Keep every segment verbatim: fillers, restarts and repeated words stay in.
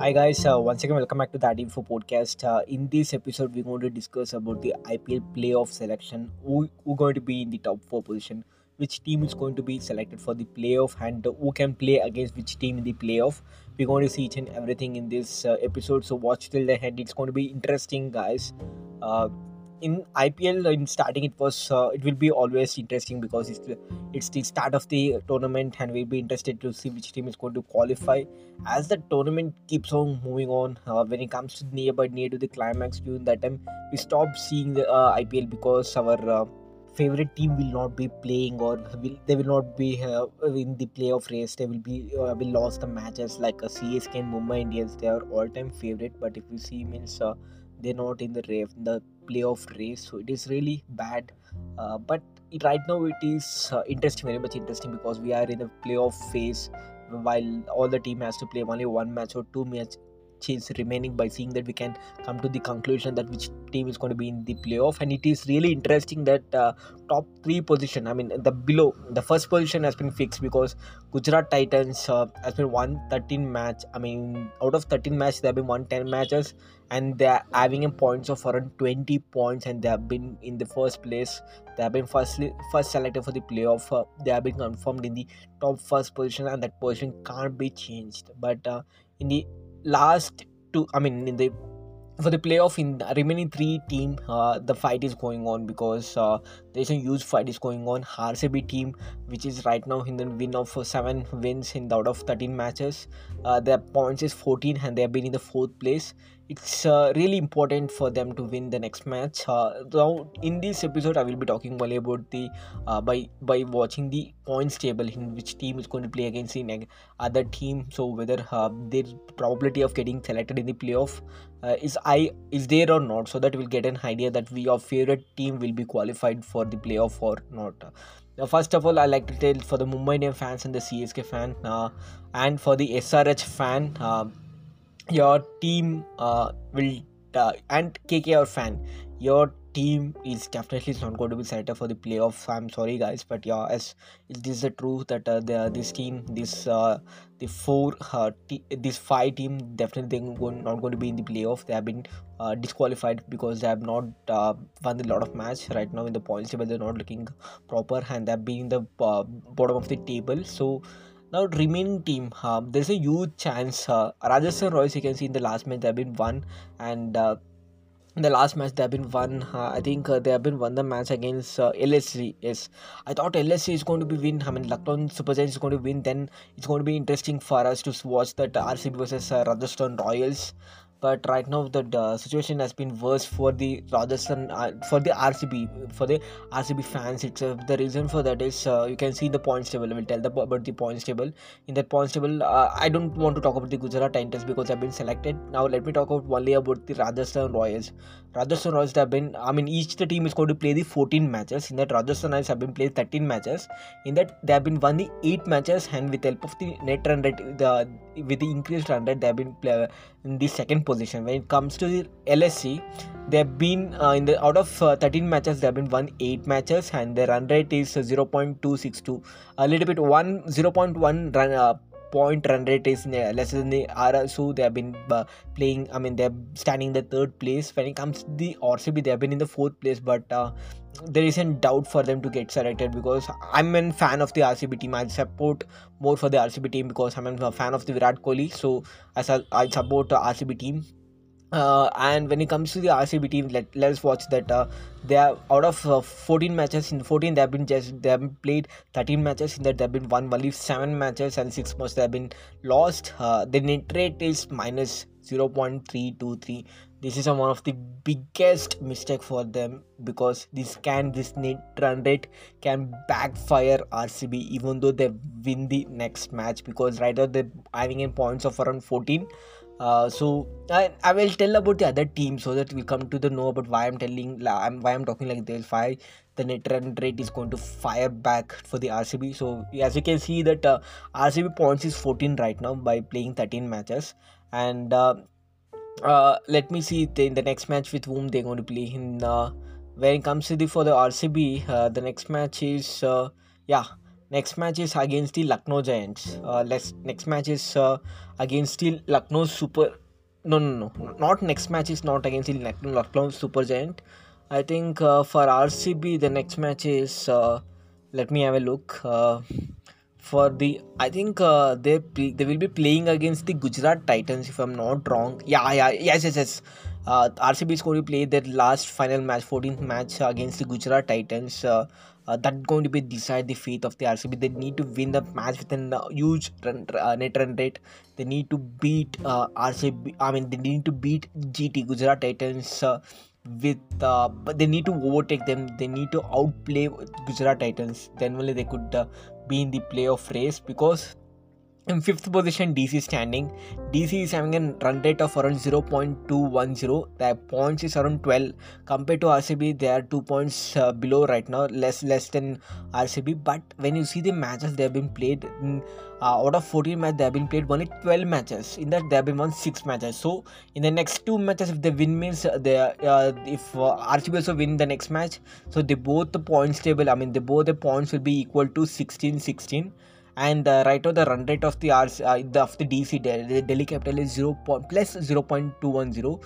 Hi guys, uh, once again welcome back to That Info Podcast. Uh, in this episode we're going to discuss about the I P L playoff selection, who, who going to be in the top four position, which team is going to be selected for the playoff, and who can play against which team in the playoff. We're going to see each and everything in this uh, episode, so watch till the end. It's going to be interesting, guys. Uh, in I P L, in starting, it was uh, it will be always interesting because it's the, it's the start of the tournament, and we'll be interested to see which team is going to qualify. As the tournament keeps on moving on, uh, when it comes to near by near to the climax, during that time we stop seeing the uh, I P L because our uh, favorite team will not be playing, or will, they will not be uh, in the playoff race. They will be uh, will lost the matches, like uh, C S K and Mumbai Indians. They are all-time favorite, but if you see, means uh, they're not in the race, the playoff race. So it is really bad. Uh, but it, right now it is uh, interesting, very much interesting, because we are in the playoff phase. While all the team has to play only one match or two matches remaining, by seeing that we can come to the conclusion that which team is going to be in the playoff. And it is really interesting that uh, top three position, I mean the below the first position has been fixed, because Gujarat Titans uh, has been won thirteen match. I mean out of thirteen matches they have been won ten matches, and they are having a points of around twenty points, and they have been in the first place. They have been firstly first selected for the playoff. Uh, they have been confirmed in the top first position, and that position can't be changed. But uh, in the last two, I mean in the for the playoff, in the remaining three team, uh, the fight is going on, because uh, there's a huge fight is going on. R C B team, which is right now in the win of seven wins in the out of thirteen matches, uh, their points is fourteen, and they have been in the fourth place. It's uh, really important for them to win the next match. Uh, now in this episode I will be talking only about the uh, by by watching the points table, in which team is going to play against the other team. So whether uh, their probability of getting selected in the playoff uh, is I is there or not, so that we'll get an idea that we our favorite team will be qualified for the playoff or not. Now, first of all, I like to tell for the Mumbai Indians fans and the C S K fan uh, and for the S R H fan. Uh, Your team uh, will uh, and K K R fan, your team is definitely not going to be selected for the playoff. I'm sorry guys, but yeah, as it is the truth that uh, the this team, this uh, the four, uh, t- this five team definitely going, not going to be in the playoff. They have been uh, disqualified because they have not uh, won a lot of match right now in the points table. They're not looking proper, and they've been in the uh, bottom of the table. So. Now remaining team, uh, there's a huge chance. Uh, Rajasthan Royals, you can see in the last match they have been won, and uh, in the last match they have been won. Uh, I think uh, they have been won the match against uh, L S C. Yes, I thought L S C is going to be win. I mean Lucknow Super Giants is going to win. Then it's going to be interesting for us to watch that R C B versus uh, Rajasthan Royals. But right now the uh, situation has been worse for the Rajasthan, uh, for the R C B, for the R C B fans itself. The reason for that is uh, you can see the points table. I will tell the, about the points table. In that points table, uh, I don't want to talk about the Gujarat Titans because I've been selected. Now let me talk about only about the Rajasthan Royals. Rajasthan Royals have been, I mean each the team is going to play the fourteen matches. In that Rajasthan Royals have been played thirteen matches. In that they have been won the eight matches, and with the help of the net run rate, the with the increased run rate, they have been play, in the second position. When it comes to the L S C, they have been uh, in the out of uh, thirteen matches they have been won eight matches, and their run rate is uh, zero point two six two, a little bit one zero point one run uh, point run rate is uh, less than the R, so they have been uh, playing, I mean they are standing in the third place. When it comes to the R C B, they have been in the fourth place, but uh, there isn't doubt for them to get selected, because I'm a fan of the R C B team. I support more for the R C B team because I'm a fan of the Virat Kohli, so as I, I support the R C B team. Uh, and when it comes to the R C B team, let, let's watch that uh, they are out of uh, fourteen matches, in fourteen they have been just they have been played thirteen matches. In that they have been won only seven matches, and six matches they have been lost. Uh, the net rate is minus zero point three two three. This is one of the biggest mistake for them, because this can this net run rate can backfire R C B, even though they win the next match, because right now they're having in points of around fourteen. Uh, so I, I will tell about the other team, so that we come to the know about why I'm telling why I'm talking like this, why the net run rate is going to fire back for the R C B. So as you can see that uh, R C B points is fourteen right now by playing thirteen matches, and uh, uh, let me see in the next match with whom they're going to play. In uh, when it comes to the for the R C B, uh, the next match is uh, yeah Next match is against the Lucknow Giants. Uh, let's, next match is uh, against the Lucknow Super... No, no, no. Not next match is not against the Lucknow, Lucknow Super Giant. I think uh, for R C B, the next match is... Uh, let me have a look. Uh, for the... I think uh, they they will be playing against the Gujarat Titans, if I'm not wrong. Yeah, yeah, yes, yes, yes. Uh, R C B is going to play their last final match, fourteenth match against the Gujarat Titans. Uh, Uh, that's going to be decide the fate of the R C B. They need to win the match with a uh, huge run, uh, net run rate. They need to beat uh, R C B. I mean, they need to beat G T Gujarat Titans uh, with. Uh, but they need to overtake them. They need to outplay Gujarat Titans. Then only they could uh, be in the playoff race, because in fifth position D C standing. D C is having a run rate of around zero point two one zero. Their points is around twelve. Compared to R C B, they are two points uh, below right now, less less than R C B. But when you see the matches they have been played, in, uh, out of fourteen matches they have been played only twelve matches. In that they have been won six matches. So in the next two matches, if they win means they uh, if uh, R C B also win the next match, so they both the points table. I mean, they both the points will be equal to sixteen sixteen. And uh, right now the run rate of the R C, uh, the, of the D C, the Delhi Capital is zero, plus zero point two one zero,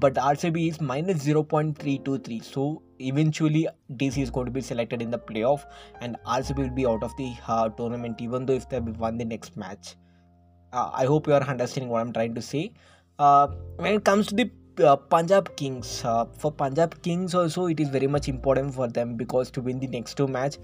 but R C B is minus zero point three two three. So eventually D C is going to be selected in the playoff, and R C B will be out of the uh, tournament, even though if they won the next match. Uh, I hope you are understanding what I'm trying to say. Uh, when it comes to the Uh, Punjab Kings, uh, for Punjab Kings also it is very much important for them because to win the next two match,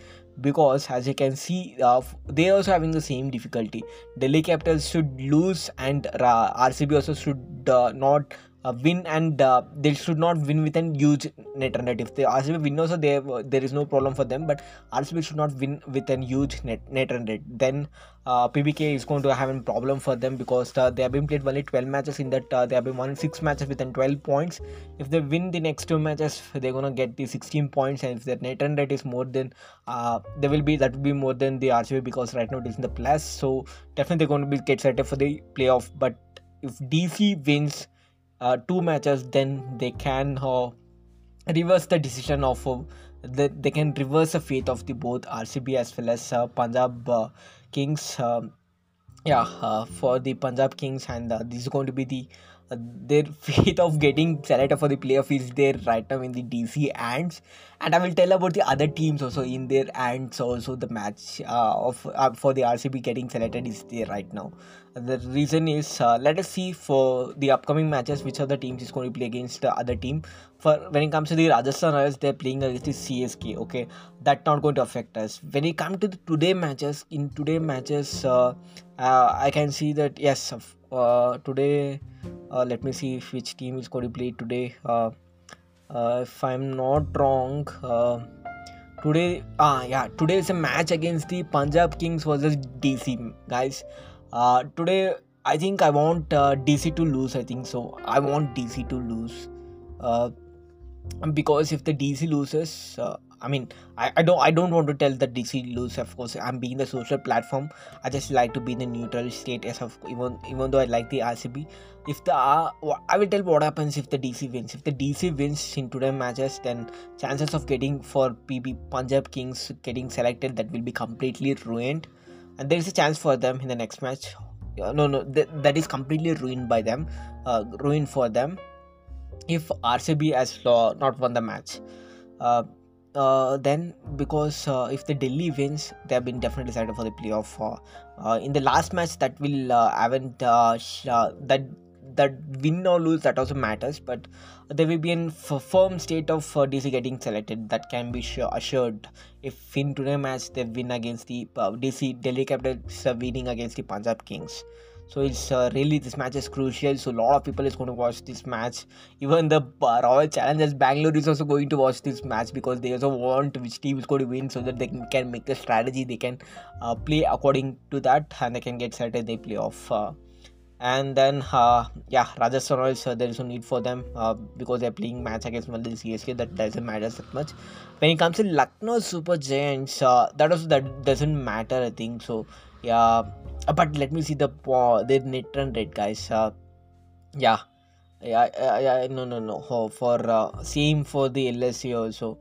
because as you can see uh, they also having the same difficulty. Delhi Capitals should lose and uh, R C B also should uh, not uh, win, and uh, they should not win with a huge net run rate. If the R C B win also, they have, uh, there is no problem for them, but R C B should not win with a huge net, net run rate. Then Uh, P B K is going to have a problem for them, because uh, they have been played only twelve matches. In that uh, they have been won six matches within twelve points. If they win the next two matches, they're gonna get the sixteen points, and if their net run rate is more than, uh, they will be that will be more than the R C B, because right now it is in the plus. So definitely they're going to be get set up for the playoff. But if D C wins uh, two matches, then they can uh, reverse the decision of uh, they, they can reverse the fate of the both R C B as well as uh, Punjab. Uh, Kings, uh, yeah, uh, for the Punjab Kings, and uh, this is going to be the uh, their fate of getting selected for the playoff is there right now in the D C Ants, and I will tell about the other teams also in their Ants also. The match uh, of uh, for the R C B getting selected is there right now. The reason is uh, let us see for the upcoming matches which other teams is going to play against the other team. For when it comes to the Rajasthan Royals, they're playing against the C S K. Okay, that's not going to affect us. When it comes to the today matches, in today matches, uh, uh, I can see that yes, uh, today. Uh, let me see which team is going to play today. Uh, uh, if I'm not wrong. Uh, today, ah yeah, today is a match against the Punjab Kings versus D C, guys. Uh, today, I think I want uh, D C to lose. I think so. I want D C to lose, uh, because if the D C loses, uh, I mean, I, I don't, I don't want to tell that D C lose. Of course, I'm being the social platform. I just like to be in the neutral state. As of even, even though I like the R C B, if the uh, I will tell what happens if the D C wins. If the D C wins in today's matches, then chances of getting for P B Punjab Kings getting selected, that will be completely ruined. And there is a chance for them in the next match. No, no, th- that is completely ruined by them. Uh, ruined for them. If R C B has uh, not won the match, uh, uh, then because uh, if the Delhi wins, they have been definitely decided for the playoff. Uh, uh, in the last match, that will uh, haven't uh, sh- uh, that. That win or lose, that also matters, but there will be a f- firm state of uh, D C getting selected. That can be sure, assured if in today's match they win against the uh, D C Delhi Capitals uh, winning against the Punjab Kings. So it's uh, really this match is crucial. So a lot of people is going to watch this match. Even the uh, Royal Challengers Bangalore is also going to watch this match, because they also want which team is going to win, so that they can, can make the strategy. They can uh, play according to that, and they can get selected. They play off. Uh, And then, uh, yeah, Rajasthan Royals, uh, there is no need for them uh, because they are playing match against one of the C S K. That doesn't matter that much. When it comes to Lucknow Super Giants, uh, that also that doesn't matter, I think. So, yeah, but let me see the uh, their net run rate, guys. Uh, yeah, yeah, yeah, yeah, no, no, no. Oh, for uh, same for the L S C also,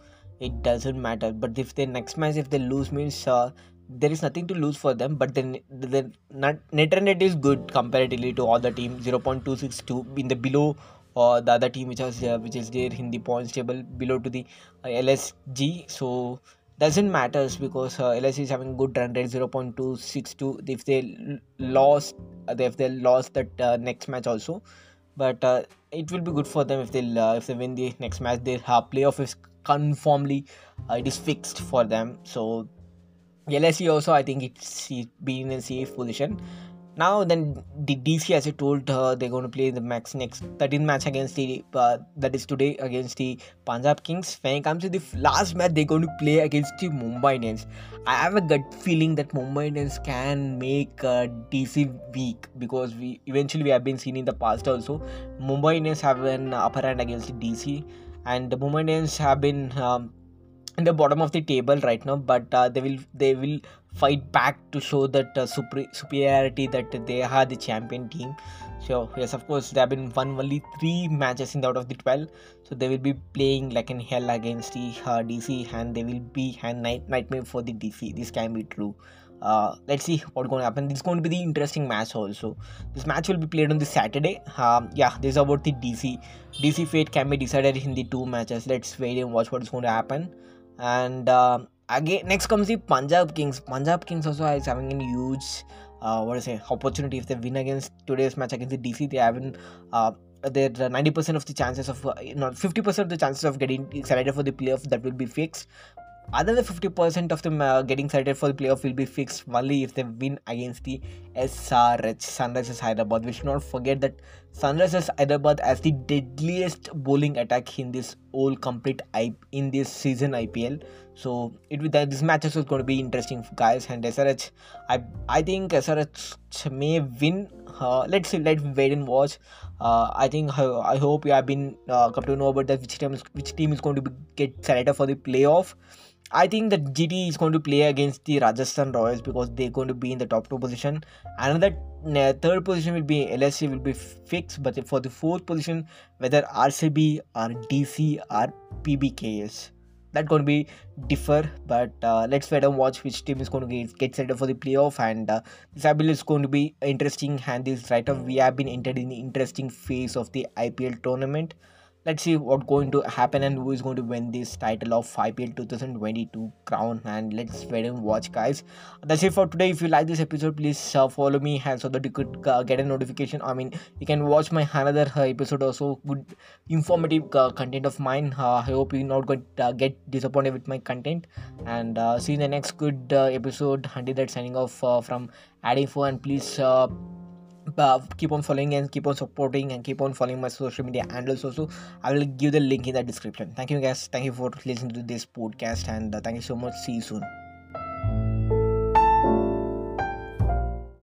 it doesn't matter. But if the next match, if they lose means. Uh, there is nothing to lose for them, but then the net run rate is good comparatively to all the teams, zero point two six two in the below or uh, the other team which has uh, which is there in the points table below to the uh, L S G. So doesn't matters because uh, L S G is having good run rate, zero point two six two. If they lost, if they lost that uh, next match also, but uh, it will be good for them if they uh, if they win the next match. Their uh, playoff is conformly uh, it is fixed for them. So L S E also, I think it's been in a safe position. Now then, the D C, as I told, uh, they're going to play the max next thirteenth match against the uh, that is today against the Punjab Kings. When it comes to the last match, they're going to play against the Mumbai Indians. I have a gut feeling that Mumbai Indians can make uh, D C weak, because we eventually we have been seen in the past also. Mumbai Indians have an upper hand against D C, and the Mumbai Indians have been Um, in the bottom of the table right now, but uh, they will they will fight back to show that uh, super, superiority that they are the champion team. So yes, of course, they have been won only three matches in the out of the twelve, so they will be playing like in hell against the uh, D C, and they will be a night, nightmare for the D C. This can be true. Uh, let's see what's going to happen. This is going to be the interesting match also. This match will be played on the Saturday. Um, yeah, this is about the D C. D C fate can be decided in the two matches. Let's wait and watch what is going to happen. And uh, again, next comes the Punjab Kings. Punjab Kings also is having a huge, uh, what I say, opportunity. If they win against today's match against the D C, they having uh, their ninety percent of the chances of, uh, you know, fifty percent of the chances of getting selected for the playoff that will be fixed. Other than fifty percent of them uh, getting selected for the playoff will be fixed only if they win against the S R H, Sunrisers Hyderabad. We should not forget that Sunrisers Hyderabad has the deadliest bowling attack in this whole complete I- in this season I P L. So it will, that this match is going to be interesting, guys. And S R H, I I think S R H may win. Uh, let's see, let's wait and watch. Uh, I think I, I hope you have been uh, come to know about that which team is, which team is going to be, get selected for the playoff. I think that G T is going to play against the Rajasthan Royals because they're going to be in the top two position. Another uh, third position will be L S C will be fixed, but for the fourth position, whether R C B or D C or P B K S, that's going to be differ. But uh, let's wait and watch which team is going to get, get set up for the playoff. And uh, this I believe is going to be interesting. And this right now we have been entered in the interesting phase of the I P L tournament. Let's see what's going to happen and who is going to win this title of I P L twenty twenty-two crown. And let's wait and watch, guys. That's it for today. If you like this episode, please uh, follow me and so that you could uh, get a notification. I mean, you can watch my another uh, episode also. Good informative uh, content of mine. Uh, I hope you're not going to uh, get disappointed with my content. And uh, see you in the next good uh, episode. Until that, signing off uh, from Adifo, and please Uh, Uh, keep on following and keep on supporting and keep on following my social media handles also. I will give the link in the description. Thank you guys, thank you for listening to this podcast, and uh, thank you so much. See you soon.